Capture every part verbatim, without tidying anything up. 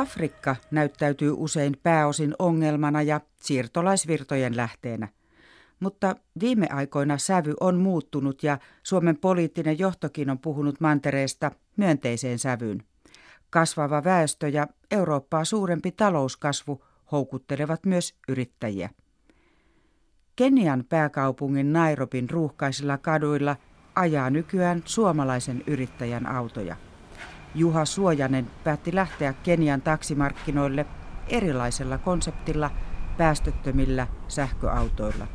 Afrikka näyttäytyy usein pääosin ongelmana ja siirtolaisvirtojen lähteenä. Mutta viime aikoina sävy on muuttunut ja Suomen poliittinen johtokin on puhunut mantereesta myönteiseen sävyyn. Kasvava väestö ja Eurooppaa suurempi talouskasvu houkuttelevat myös yrittäjiä. Kenian pääkaupungin Nairobin ruuhkaisilla kaduilla ajaa nykyään suomalaisen yrittäjän autoja. Juha Suojanen päätti lähteä Kenian taksimarkkinoille erilaisella konseptilla päästöttömillä sähköautoilla.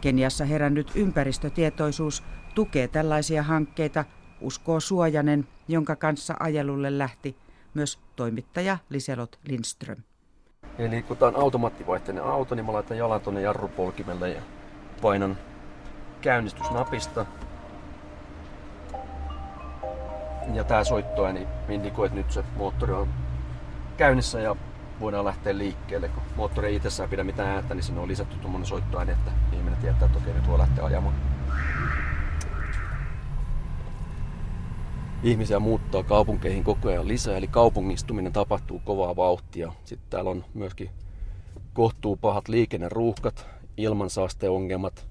Keniassa herännyt ympäristötietoisuus tukee tällaisia hankkeita, uskoo Suojanen, jonka kanssa ajelulle lähti myös toimittaja Liselot Lindström. Eli kun tämä on automaattivaihteinen auto, niin mä laitan jalan tuonne jarrupolkimelle ja painan käynnistysnapista. Ja tämä soittoääni indikoi, että nyt se moottori on käynnissä ja voidaan lähteä liikkeelle. Kun moottori ei itsessään pidä mitään ääntä, niin sinne on lisätty tuommoinen soittoääni, että ihminen tietää, että okei, nyt voi lähteä ajamaan. Ihmisiä muuttaa kaupunkeihin koko ajan lisää, eli kaupungistuminen tapahtuu kovaa vauhtia. Sitten täällä on myöskin kohtuu pahat liikenneruuhkat, ilmansaasteongelmat,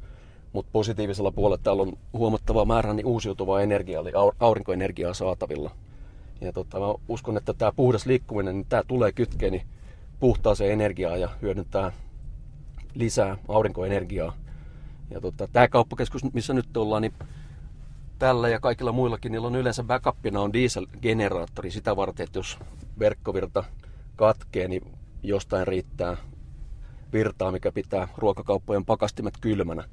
mutta positiivisella puolella täällä on huomattava määrä niin uusiutuvaa energiaa, eli aurinkoenergiaa saatavilla. Ja tota, mä uskon, että tämä puhdas liikkuminen, niin tämä tulee kytkeeni puhtaaseen energiaan ja hyödyntää lisää aurinkoenergiaa. Ja tota, tämä kauppakeskus, missä nyt ollaan, niin tällä ja kaikilla muillakin, niillä on yleensä backupina on dieselgeneraattori sitä varten, että jos verkkovirta katkee, niin jostain riittää virtaa, mikä pitää ruokakauppojen pakastimet kylmänä.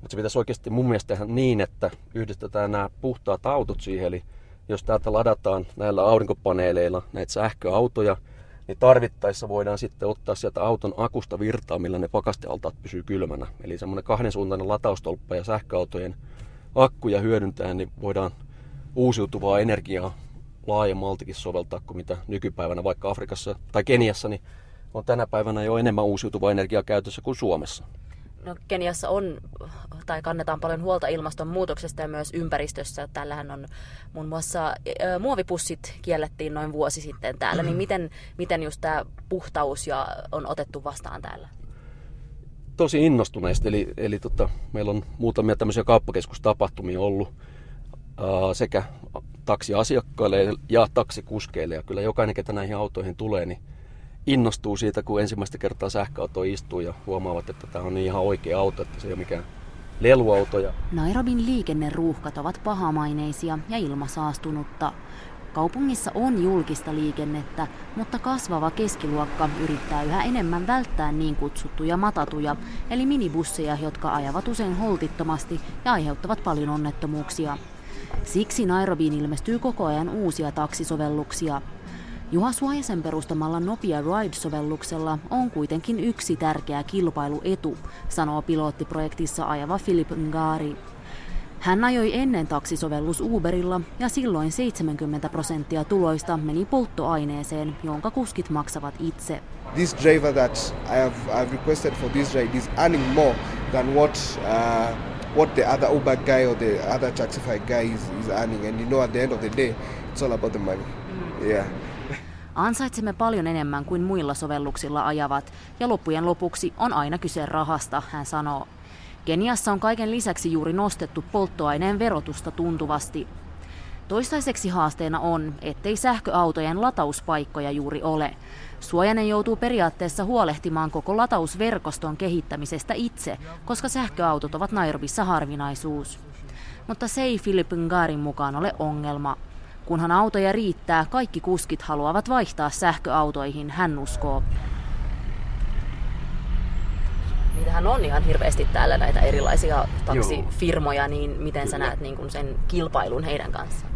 Mutta se pitäisi oikeasti mun mielestä tehdä niin, että yhdistetään nämä puhtaat autot siihen. Eli jos täältä ladataan näillä aurinkopaneeleilla näitä sähköautoja, niin tarvittaessa voidaan sitten ottaa sieltä auton akusta virtaa, millä ne pakastealtaat pysyy kylmänä. Eli semmoinen kahdensuuntainen lataustolppa ja sähköautojen akkuja hyödyntää, niin voidaan uusiutuvaa energiaa laajemmaltikin soveltaa kuin mitä nykypäivänä vaikka Afrikassa tai Keniassa, niin on tänä päivänä jo enemmän uusiutuvaa energiaa käytössä kuin Suomessa. No, Keniassa on tai kannetaan paljon huolta ilmastonmuutoksesta ja myös ympäristössä. Täällähän on muun muassa ä, muovipussit kiellettiin noin vuosi sitten täällä. Niin miten, miten just tämä puhtaus ja on otettu vastaan täällä? Tosi innostuneesti. Eli, eli tota, meillä on muutamia tämmöisiä kauppakeskustapahtumia ollut ää, sekä taksiasiakkaille ja taksikuskeille. Ja kyllä jokainen, ketä näihin autoihin tulee, niin innostuu siitä, kun ensimmäistä kertaa sähköauto istuu ja huomaavat, että tämä on ihan oikea auto, että se ei ole mikään leluauto. Nairobin liikenneruuhkat ovat pahamaineisia ja ilma saastunutta. Kaupungissa on julkista liikennettä, mutta kasvava keskiluokka yrittää yhä enemmän välttää niin kutsuttuja matatuja, eli minibusseja, jotka ajavat usein holtittomasti ja aiheuttavat paljon onnettomuuksia. Siksi Nairobiin ilmestyy koko ajan uusia taksisovelluksia. Juha Suojasen perustamalla Nopia Ride-sovelluksella on kuitenkin yksi tärkeä kilpailuetu, sanoo pilottiprojektissa ajava Philip Ngari. Hän ajoi ennen taksisovellus Uberilla ja silloin seitsemänkymmentä prosenttia tuloista meni polttoaineeseen, jonka kuskit maksavat itse. This driver that I have, I have requested for this ride is earning more than what uh, what the other Uber guy or the other Taxify guy is, is earning, and you know at the end of the day it's all about the money. Yeah. Ansaitsemme paljon enemmän kuin muilla sovelluksilla ajavat, ja loppujen lopuksi on aina kyse rahasta, hän sanoo. Keniassa on kaiken lisäksi juuri nostettu polttoaineen verotusta tuntuvasti. Toistaiseksi haasteena on, ettei sähköautojen latauspaikkoja juuri ole. Suojanen joutuu periaatteessa huolehtimaan koko latausverkoston kehittämisestä itse, koska sähköautot ovat Nairobissa harvinaisuus. Mutta se ei Philip Ngarin mukaan ole ongelma. Kunhan autoja riittää, kaikki kuskit haluavat vaihtaa sähköautoihin, hän uskoo. Niitähän on ihan hirveästi täällä näitä erilaisia taksifirmoja, niin miten Kyllä. sä näet niin kun sen kilpailun heidän kanssaan?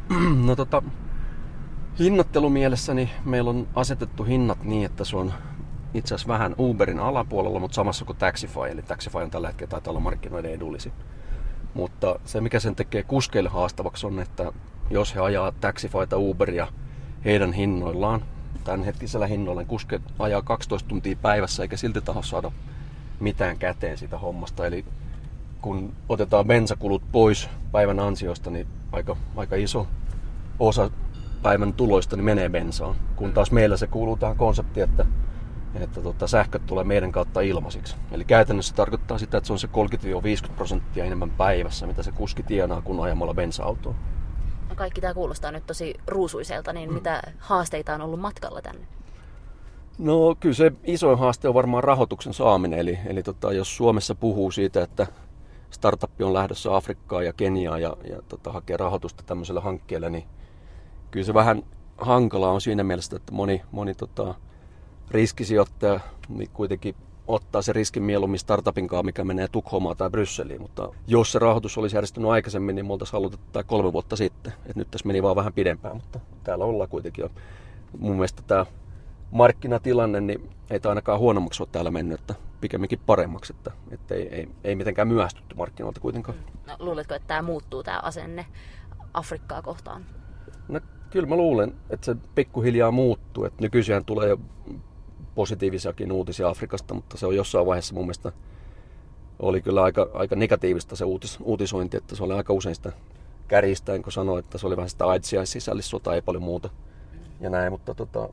No tota, hinnoittelumielessä niin meillä on asetettu hinnat niin, että se on itse asiassa vähän Uberin alapuolella, mutta samassa kuin Taxify. Eli Taxify on tällä hetkellä taitaa olla markkinoiden edullisin. Mutta se, mikä sen tekee kuskeille haastavaksi on, että jos he ajaa Taxifyta Uberia heidän hinnoillaan, tämänhetkisellä hinnoilla, niin kuske ajaa kaksitoista tuntia päivässä eikä silti taho saada mitään käteen siitä hommasta. Eli kun otetaan bensakulut pois päivän ansiosta, niin aika, aika iso osa päivän tuloista niin menee bensaan. Kun taas meillä se kuuluu tähän konseptiin, että, että tota, sähköt tulee meidän kautta ilmaisiksi. Eli käytännössä se tarkoittaa sitä, että se on se kolmekymmentä viisikymmentä prosenttia enemmän päivässä, mitä se kuski tienaa kuin ajamalla bensa-autoa. No kaikki tämä kuulostaa nyt tosi ruusuiselta, niin mm. mitä haasteita on ollut matkalla tänne? No kyllä se isoin haaste on varmaan rahoituksen saaminen. Eli, eli tota, jos Suomessa puhuu siitä, että startuppi on lähdössä Afrikkaan ja Keniaan ja, ja tota, hakee rahoitusta tämmöisellä hankkeella, niin kyllä se vähän hankalaa on siinä mielessä, että moni, moni tota, riskisijoittaja niin kuitenkin ottaa se riskin mieluummin startupinkaan, mikä menee Tukholmaan tai Brysseliin. Mutta jos se rahoitus olisi järjestynyt aikaisemmin, niin me oltaisiin halutettu tai kolme vuotta sitten. Et nyt tässä meni vaan vähän pidempään, mutta täällä ollaan kuitenkin. Ja mun mielestä tämä markkinatilanne, niin ei tämä ainakaan huonommaksi ole täällä mennyt, että pikemminkin paremmaksi, että, että ei, ei, ei mitenkään myöhästytty markkinoilta kuitenkaan. No, luuletko, että tämä muuttuu, tämä asenne Afrikkaa kohtaan? No, kyllä mä luulen, että se pikkuhiljaa muuttuu. Että nykyisinhän tulee jo positiivisiakin uutisia Afrikasta, mutta se on jossain vaiheessa mun mielestä oli kyllä aika, aika negatiivista se uutis, uutisointi, että se oli aika usein sitä kärjistäen, kun sanoi, että se oli vähän sitä AIDSia, sisällissota, ei paljon muuta ja näin, mutta tota,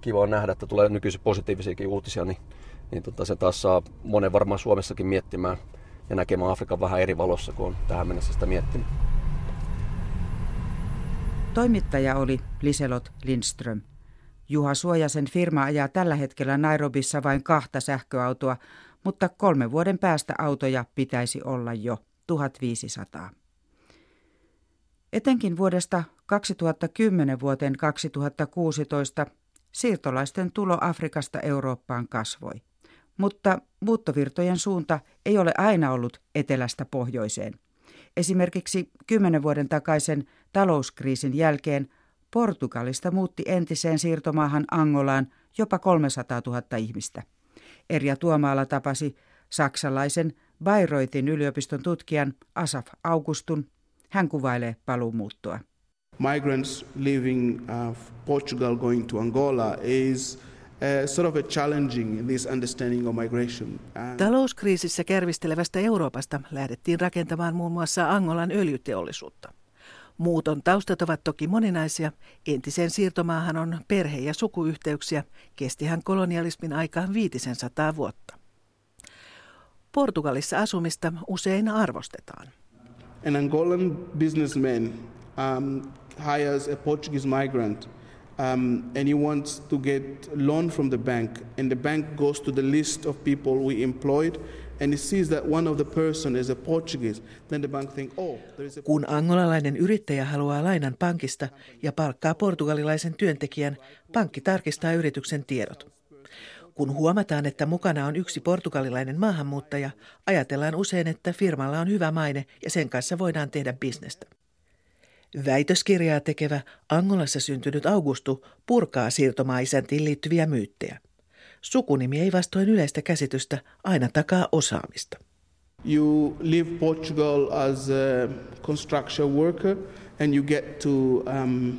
kiva on nähdä, että tulee nykyisin positiivisiakin uutisia, niin, niin tota, se taas saa monen varmaan Suomessakin miettimään ja näkemään Afrikan vähän eri valossa, kun on tähän mennessä sitä miettinyt. Toimittaja oli Liselot Lindström. Juha Suojasen firma ajaa tällä hetkellä Nairobissa vain kahta sähköautoa, mutta kolmen vuoden päästä autoja pitäisi olla jo tuhatviisisataa. Etenkin vuodesta kaksituhattakymmenen vuoteen kaksituhattakuusitoista siirtolaisten tulo Afrikasta Eurooppaan kasvoi. Mutta muuttovirtojen suunta ei ole aina ollut etelästä pohjoiseen. Esimerkiksi kymmenen vuoden takaisen talouskriisin jälkeen Portugalista muutti entiseen siirtomaahan Angolaan jopa kolmesataatuhatta ihmistä. Erja Tuomaala tapasi saksalaisen Bayreuthin yliopiston tutkijan Assaf Augustun. Hän kuvailee paluumuuttoa. Migrants leaving Portugal going to Angola is sort of a challenging in this understanding of migration. Talouskriisissä kärvistelevästä Euroopasta lähdettiin rakentamaan muun muassa Angolan öljyteollisuutta. Muuton taustat ovat toki moninaisia. Entiseen siirtomaahan on perhe- ja sukuyhteyksiä. Kestihän kolonialismin aikaan viitisensataa vuotta. Portugalissa asumista usein arvostetaan. An Angolan businessman um, hires a Portuguese migrant um, and he wants to get loan from the bank. And the bank goes to the list of people we employed. Kun angolalainen yrittäjä haluaa lainan pankista ja palkkaa portugalilaisen työntekijän, pankki tarkistaa yrityksen tiedot. Kun huomataan, että mukana on yksi portugalilainen maahanmuuttaja, ajatellaan usein, että firmalla on hyvä maine ja sen kanssa voidaan tehdä bisnestä. Väitöskirjaa tekevä Angolassa syntynyt Augustu purkaa siirtomaa-isäntiin liittyviä myyttejä. Sukunimi ei vastoin yleistä käsitystä aina takaa osaamista. You leave Portugal as a construction worker and you get to um,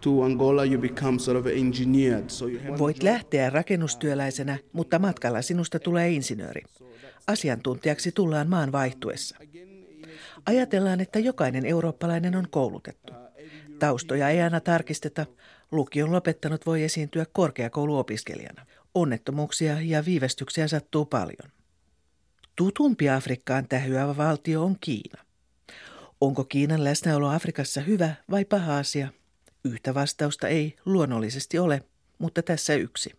to Angola you become sort of an engineer. So you have... Voit lähteä rakennustyöläisenä, mutta matkalla sinusta tulee insinööri. Asiantuntijaksi tullaan maan vaihtuessa. Ajatellaan, että jokainen eurooppalainen on koulutettu. Taustoja ei aina tarkisteta. Lukion lopettanut voi esiintyä korkeakouluopiskelijana. Onnettomuuksia ja viivästyksiä sattuu paljon. Tutumpi Afrikkaan tähyävä valtio on Kiina. Onko Kiinan läsnäolo Afrikassa hyvä vai paha asia? Yhtä vastausta ei luonnollisesti ole, mutta tässä yksi.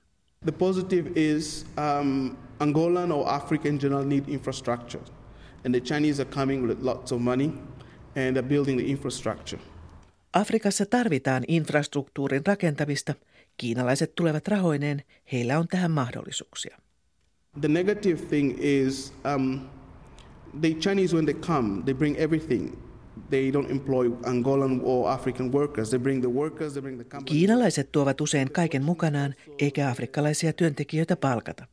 The positive is um, Angolan or Africa in general need infrastructure. And the Chinese are coming with lots of money and are building the infrastructure. Afrikassa tarvitaan infrastruktuurin rakentamista. Kiinalaiset tulevat rahoineen, heillä on tähän mahdollisuuksia. The negative thing is um, the Chinese when they come, they bring everything. They don't employ Angolan or African workers. They bring the workers, they bring the company. Kiinalaiset tuovat usein kaiken mukanaan, eikä afrikkalaisia työntekijöitä palkata.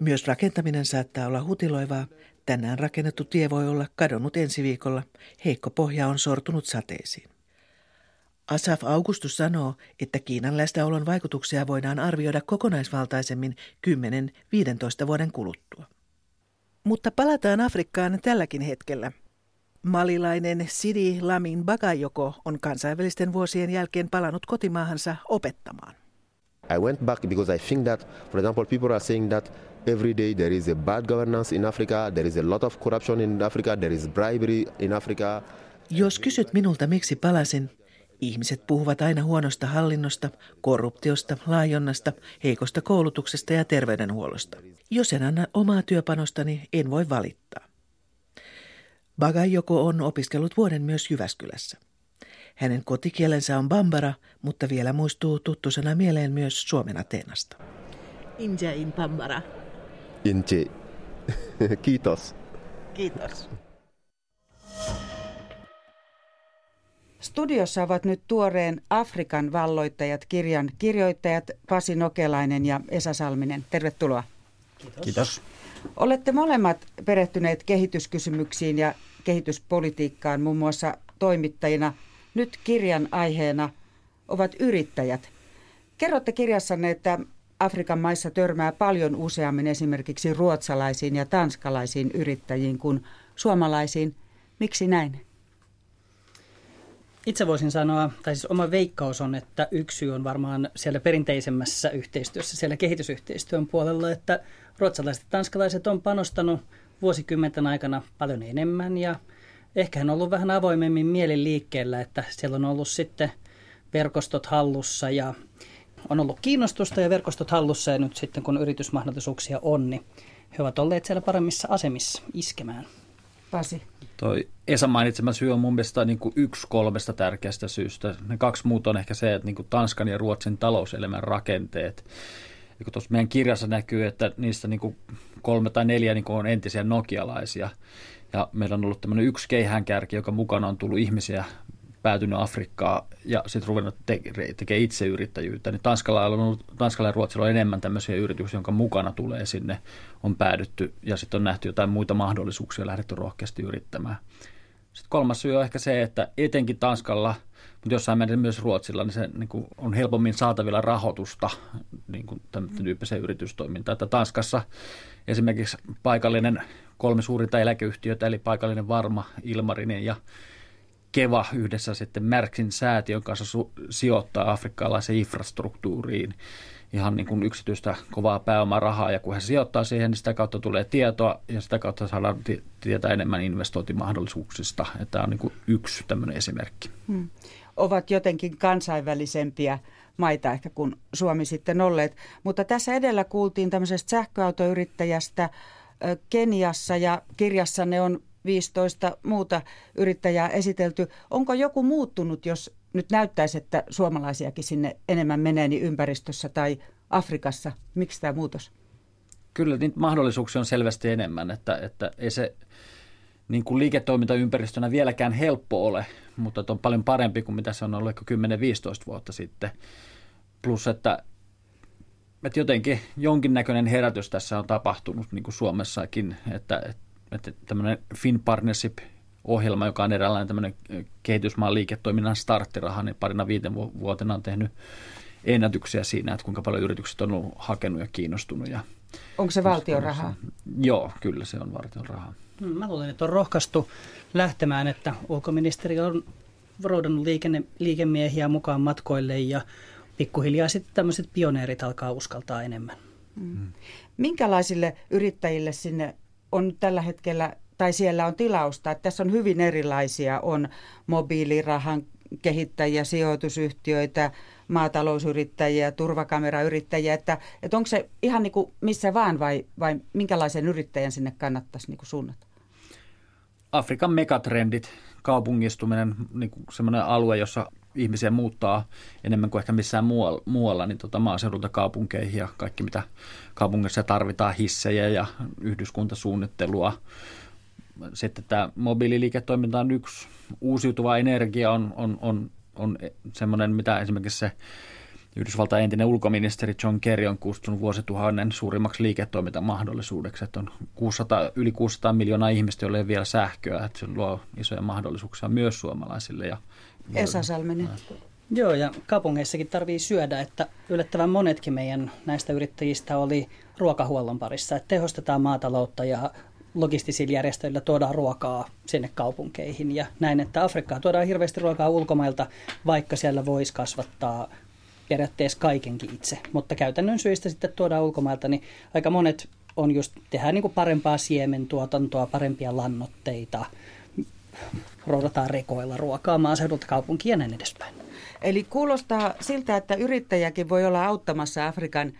Myös rakentaminen saattaa olla hutiloivaa. Tänään rakennettu tie voi olla kadonnut ensi viikolla. Heikko pohja on sortunut sateisiin. Assaf Augustus sanoo, että Kiinan läsnäolon vaikutuksia voidaan arvioida kokonaisvaltaisemmin kymmenen viisitoista vuoden kuluttua. Mutta palataan Afrikkaan tälläkin hetkellä. Malilainen Sidi Lamin Bagayoko on kansainvälisten vuosien jälkeen palannut kotimaahansa opettamaan. I went back because I think that, for example, people are saying that every day there is a bad governance in Africa, there is a lot of corruption in Africa, there is bribery in Africa. Jos kysyt minulta, miksi palasin, ihmiset puhuvat aina huonosta hallinnosta, korruptiosta, laajonnasta, heikosta koulutuksesta ja terveydenhuollosta. Jos en anna omaa työpanostani, en voi valittaa. Bagayoko on opiskellut vuoden myös Jyväskylässä. Hänen kotikielensä on bambara, mutta vielä muistuu tuttusena mieleen myös Suomen Ateenasta. Inje in bambara. Inje. Kiitos. Kiitos. Studiossa ovat nyt tuoreen Afrikan valloittajat kirjan kirjoittajat Pasi Nokelainen ja Esa Salminen. Tervetuloa. Kiitos. Kiitos. Olette molemmat perehtyneet kehityskysymyksiin ja kehityspolitiikkaan muun muassa toimittajina. Nyt kirjan aiheena ovat yrittäjät. Kerrotte kirjassanne, että Afrikan maissa törmää paljon useammin esimerkiksi ruotsalaisiin ja tanskalaisiin yrittäjiin kuin suomalaisiin. Miksi näin? Itse voisin sanoa, tai siis oma veikkaus on, että yksi syy on varmaan siellä perinteisemmässä yhteistyössä, siellä kehitysyhteistyön puolella, että ruotsalaiset ja tanskalaiset on panostanut vuosikymmenten aikana paljon enemmän ja ehkä on ollut vähän avoimemmin mielin liikkeellä, että siellä on ollut sitten verkostot hallussa ja on ollut kiinnostusta ja verkostot hallussa ja nyt sitten kun yritysmahdollisuuksia on, niin he ovat olleet siellä paremmissa asemissa iskemään. Pasi. Toi Esa mainitsema syy on mun mielestä niin kuin yksi kolmesta tärkeästä syystä. Ne kaksi muuta on ehkä se, että niin kuin Tanskan ja Ruotsin talouselämän rakenteet. Ja kun tuossa meidän kirjassa näkyy, että niistä niin kuin kolme tai neljä niin kuin on entisiä nokialaisia. Ja meillä on ollut tämmöinen yksi keihäänkärki, joka mukana on tullut ihmisiä, päätynyt Afrikkaan ja sitten ruvennut te- tekemään itse yrittäjyyttä. Niin Tanskalla, on, Tanskalla ja Ruotsilla on enemmän tämmöisiä yrityksiä, jonka mukana tulee sinne, on päädytty ja sitten on nähty jotain muita mahdollisuuksia ja lähdetty rohkeasti yrittämään. Sitten kolmas syy on ehkä se, että etenkin Tanskalla, mutta jossain määrin myös Ruotsilla, niin se niin kuin on helpommin saatavilla rahoitusta niin kuin tämän tyyppiseen yritystoimintaan. Että Tanskassa esimerkiksi paikallinen kolme suurinta eläkeyhtiötä, eli paikallinen Varma, Ilmarinen ja Keva yhdessä sitten Märksin säätiön kanssa su- sijoittaa afrikkalaiseen infrastruktuuriin ihan niin kuin yksityistä kovaa pääomarahaa. Ja kun he sijoittaa siihen, niin sitä kautta tulee tietoa ja sitä kautta saadaan t- tietää enemmän investointimahdollisuuksista. Ja tämä on niin kuin yksi tämmöinen esimerkki. Hmm. Ovat jotenkin kansainvälisempiä maita ehkä kuin Suomi sitten olleet. Mutta tässä edellä kuultiin tämmöisestä sähköautoyrittäjästä Keniassa ja kirjassanne on viisitoista muuta yrittäjää esitelty. Onko joku muuttunut, jos nyt näyttäisi, että suomalaisiakin sinne enemmän menee niin ympäristössä tai Afrikassa? Miksi tämä muutos? Kyllä niitä mahdollisuuksia on selvästi enemmän, että, että ei se niin kuin liiketoimintaympäristönä vieläkään helppo ole, mutta on paljon parempi kuin mitä se on ollut ehkä kymmenen viisitoista vuotta sitten. Plus, että että jotenkin jonkinnäköinen herätys tässä on tapahtunut niin kuin Suomessakin, että, että tämmöinen FinPartnership-ohjelma, joka on eräänlainen tämmöinen kehitysmaan liiketoiminnan starttiraha, niin parina viiten vuotena on tehnyt ennätyksiä siinä, että kuinka paljon yritykset on ollut hakenut ja kiinnostunut. Ja onko se valtion rahaa? Joo, kyllä se on valtion rahaa. Mä luulen, että on rohkaistu lähtemään, että ulkoministeri on roudannut liikenne, liikemiehiä mukaan matkoille ja pikkuhiljaa sitten tämmöiset pioneerit alkaa uskaltaa enemmän. Mm. Minkälaisille yrittäjille sinne on tällä hetkellä, tai siellä on tilausta, että tässä on hyvin erilaisia, on mobiilirahan kehittäjiä, sijoitusyhtiöitä, maatalousyrittäjiä, turvakamerayrittäjiä, että, että onko se ihan niin kuin missä vaan vai, vai minkälaisen yrittäjän sinne kannattaisi niin kuin suunnata? Afrikan megatrendit, kaupungistuminen, niin kuin semmoinen alue, jossa ihmisiä muuttaa enemmän kuin ehkä missään muualla, niin tota maaseudulta kaupunkeihin ja kaikki, mitä kaupungissa tarvitaan, hissejä ja yhdyskuntasuunnittelua. Sitten tämä mobiililiiketoiminta on yksi. Uusiutuva energia on, on, on, on semmoinen, mitä esimerkiksi se Yhdysvaltain entinen ulkoministeri John Kerry on kutsunut vuosituhannen suurimmaksi liiketoimintamahdollisuudeksi. Että on kuusisataa, yli kuusisataa miljoonaa ihmistä, joilla ei vielä sähköä. Että se luo isoja mahdollisuuksia myös suomalaisille ja Esa Salminen. Joo, ja kaupungeissakin tarvii syödä, että yllättävän monetkin meidän näistä yrittäjistä oli ruokahuollon parissa, että tehostetaan maataloutta ja logistisilla järjestöillä tuodaan ruokaa sinne kaupunkeihin ja näin, että Afrikkaa tuodaan hirveästi ruokaa ulkomailta, vaikka siellä voisi kasvattaa periaatteessa kaikenkin itse. Mutta käytännön syistä sitten tuodaan ulkomailta, niin aika monet on just tehdään niin kuin parempaa siementuotantoa, parempia lannoitteita, roudataan rekoilla ruokaa maaseudulta kaupunkiin ja näin edespäin. Eli kuulostaa siltä, että yrittäjäkin voi olla auttamassa Afrikan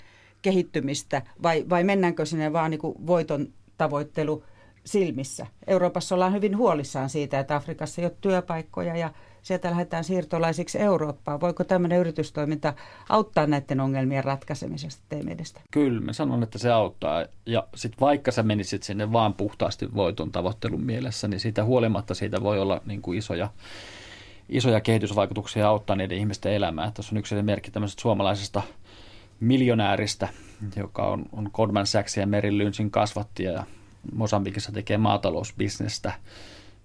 kehittymistä vai, vai mennäänkö sinne vaan niin kuin voiton tavoittelu silmissä. Euroopassa ollaan hyvin huolissaan siitä, että Afrikassa ei ole työpaikkoja ja sieltä lähdetään siirtolaisiksi Eurooppaan. Voiko tämmöinen yritystoiminta auttaa näiden ongelmien ratkaisemisesta teidän mielestä? Kyllä, mä sanon, että se auttaa. Ja sitten vaikka sä menisit sinne vaan puhtaasti voiton tavoittelun mielessä, niin siitä huolimatta siitä voi olla niin kuin isoja, isoja kehitysvaikutuksia auttaa niiden ihmisten elämää. Tässä on yksi merkki tämmöisestä suomalaisesta miljonääristä, joka on, on Goldman Sachsin ja Merrill Lynchin kasvattaja ja Mosambikissa tekee maatalousbisnestä.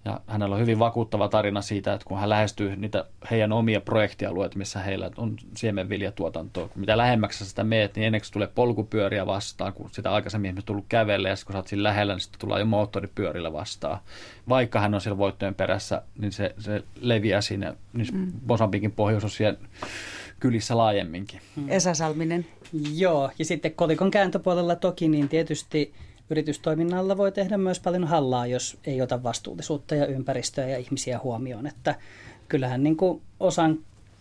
Ja hänellä on hyvin vakuuttava tarina siitä, että kun hän lähestyy niitä heidän omia projektialueita, missä heillä on siemenviljatuotantoa. Mitä lähemmäksi sitä meet, niin enneksi tulee polkupyöriä vastaan, kun sitä aikaisemmin ihmiset on tullut kävelle, ja sitten kun sä oot siinä lähellä, niin sitten tullaan jo moottoripyörillä vastaan. Vaikka hän on siellä voittojen perässä, niin se, se leviää siinä, niin mm. Mosambikin pohjoisosien kylissä laajemminkin. Mm. Esa Salminen. Joo, ja sitten kolikon kääntöpuolella toki, niin tietysti yritystoiminnalla voi tehdä myös paljon hallaa, jos ei ota vastuullisuutta ja ympäristöä ja ihmisiä huomioon. Että kyllähän niin kuin osan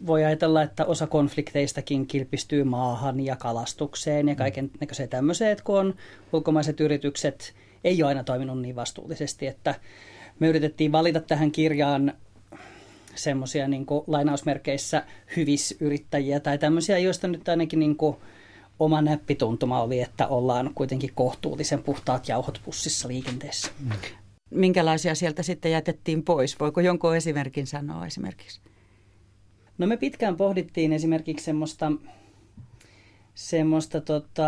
voi ajatella, että osa konflikteistakin kilpistyy maahan ja kalastukseen ja kaiken näköiseen tämmöiseen, että kun on ulkomaiset yritykset ei ole aina toiminut niin vastuullisesti. Että me yritettiin valita tähän kirjaan semmoisia niin kuin lainausmerkeissä hyvisyrittäjiä tai tämmöisiä, joista nyt ainakin niin kuin oma näppituntuma oli, että ollaan kuitenkin kohtuullisen puhtaat jauhot pussissa liikenteessä. Minkälaisia sieltä sitten jätettiin pois? Voiko jonkun esimerkin sanoa esimerkiksi? No me pitkään pohdittiin esimerkiksi semmoista, semmoista tota,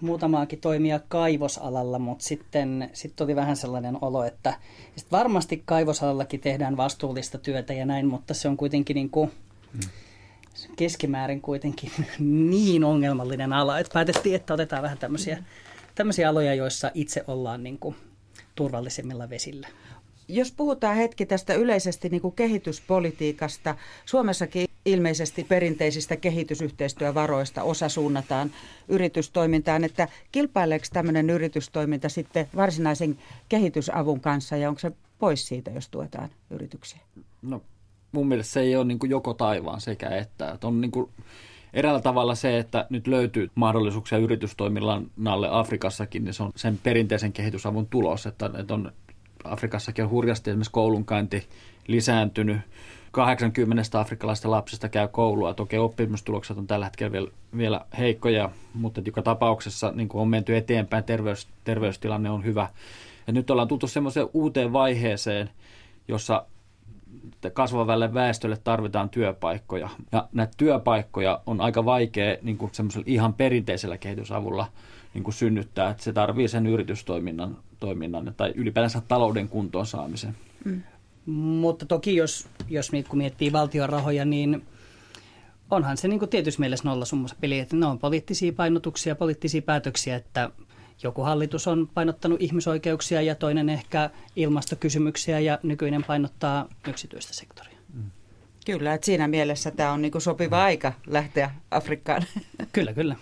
muutamaakin toimia kaivosalalla, mutta sitten sit oli vähän sellainen olo, että sit varmasti kaivosalallakin tehdään vastuullista työtä ja näin, mutta se on kuitenkin niin kuin mm. keskimäärin kuitenkin niin ongelmallinen ala, että päätettiin, että otetaan vähän tämmöisiä, tämmöisiä aloja, joissa itse ollaan niin kuin turvallisemmilla vesillä. Jos puhutaan hetki tästä yleisesti niin kuin kehityspolitiikasta, Suomessakin ilmeisesti perinteisistä kehitysyhteistyövaroista osa suunnataan yritystoimintaan, että kilpaileeko tämmöinen yritystoiminta sitten varsinaisen kehitysavun kanssa ja onko se pois siitä, jos tuetaan yrityksiä? No. Mun mielestä se ei ole niin kuin joko taivaan sekä että. Että on niin kuin eräällä tavalla se, että nyt löytyy mahdollisuuksia yritystoiminnalle Afrikassakin, niin se on sen perinteisen kehitysavun tulos. Että, että on, Afrikassakin on hurjasti esimerkiksi koulunkäynti lisääntynyt. kahdeksankymmentä afrikkalaisista lapsista käy koulua. Toki oppimistulokset on tällä hetkellä vielä, vielä heikkoja, mutta joka tapauksessa niin kuin on menty eteenpäin. Terveys, terveystilanne on hyvä. Ja nyt ollaan tultu semmoiseen uuteen vaiheeseen, jossa kasvavalle väestölle tarvitaan työpaikkoja. Ja näitä työpaikkoja on aika vaikea niin kuin semmoisella ihan perinteisellä kehitysavulla niin kuin synnyttää, että se tarvii sen yritystoiminnan toiminnan, tai ylipäänsä talouden kuntoon saamisen. Mm. Mutta toki jos, jos kun miettii valtion rahoja, niin onhan se niin kuin tietysti mielessä nollasummassa peli, että ne on poliittisia painotuksia, poliittisia päätöksiä, että joku hallitus on painottanut ihmisoikeuksia ja toinen ehkä ilmastokysymyksiä ja nykyinen painottaa yksityistä sektoria. Kyllä, että siinä mielessä tämä on niinku sopiva aika lähteä Afrikkaan. Kyllä, kyllä.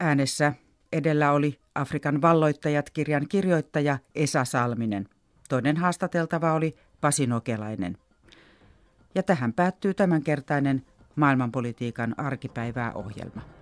Äänessä edellä oli Afrikan valloittajat-kirjan kirjoittaja Esa Salminen. Toinen haastateltava oli Pasi Nokelainen. Ja tähän päättyy tämänkertainen maailmanpolitiikan arkipäivää ohjelma.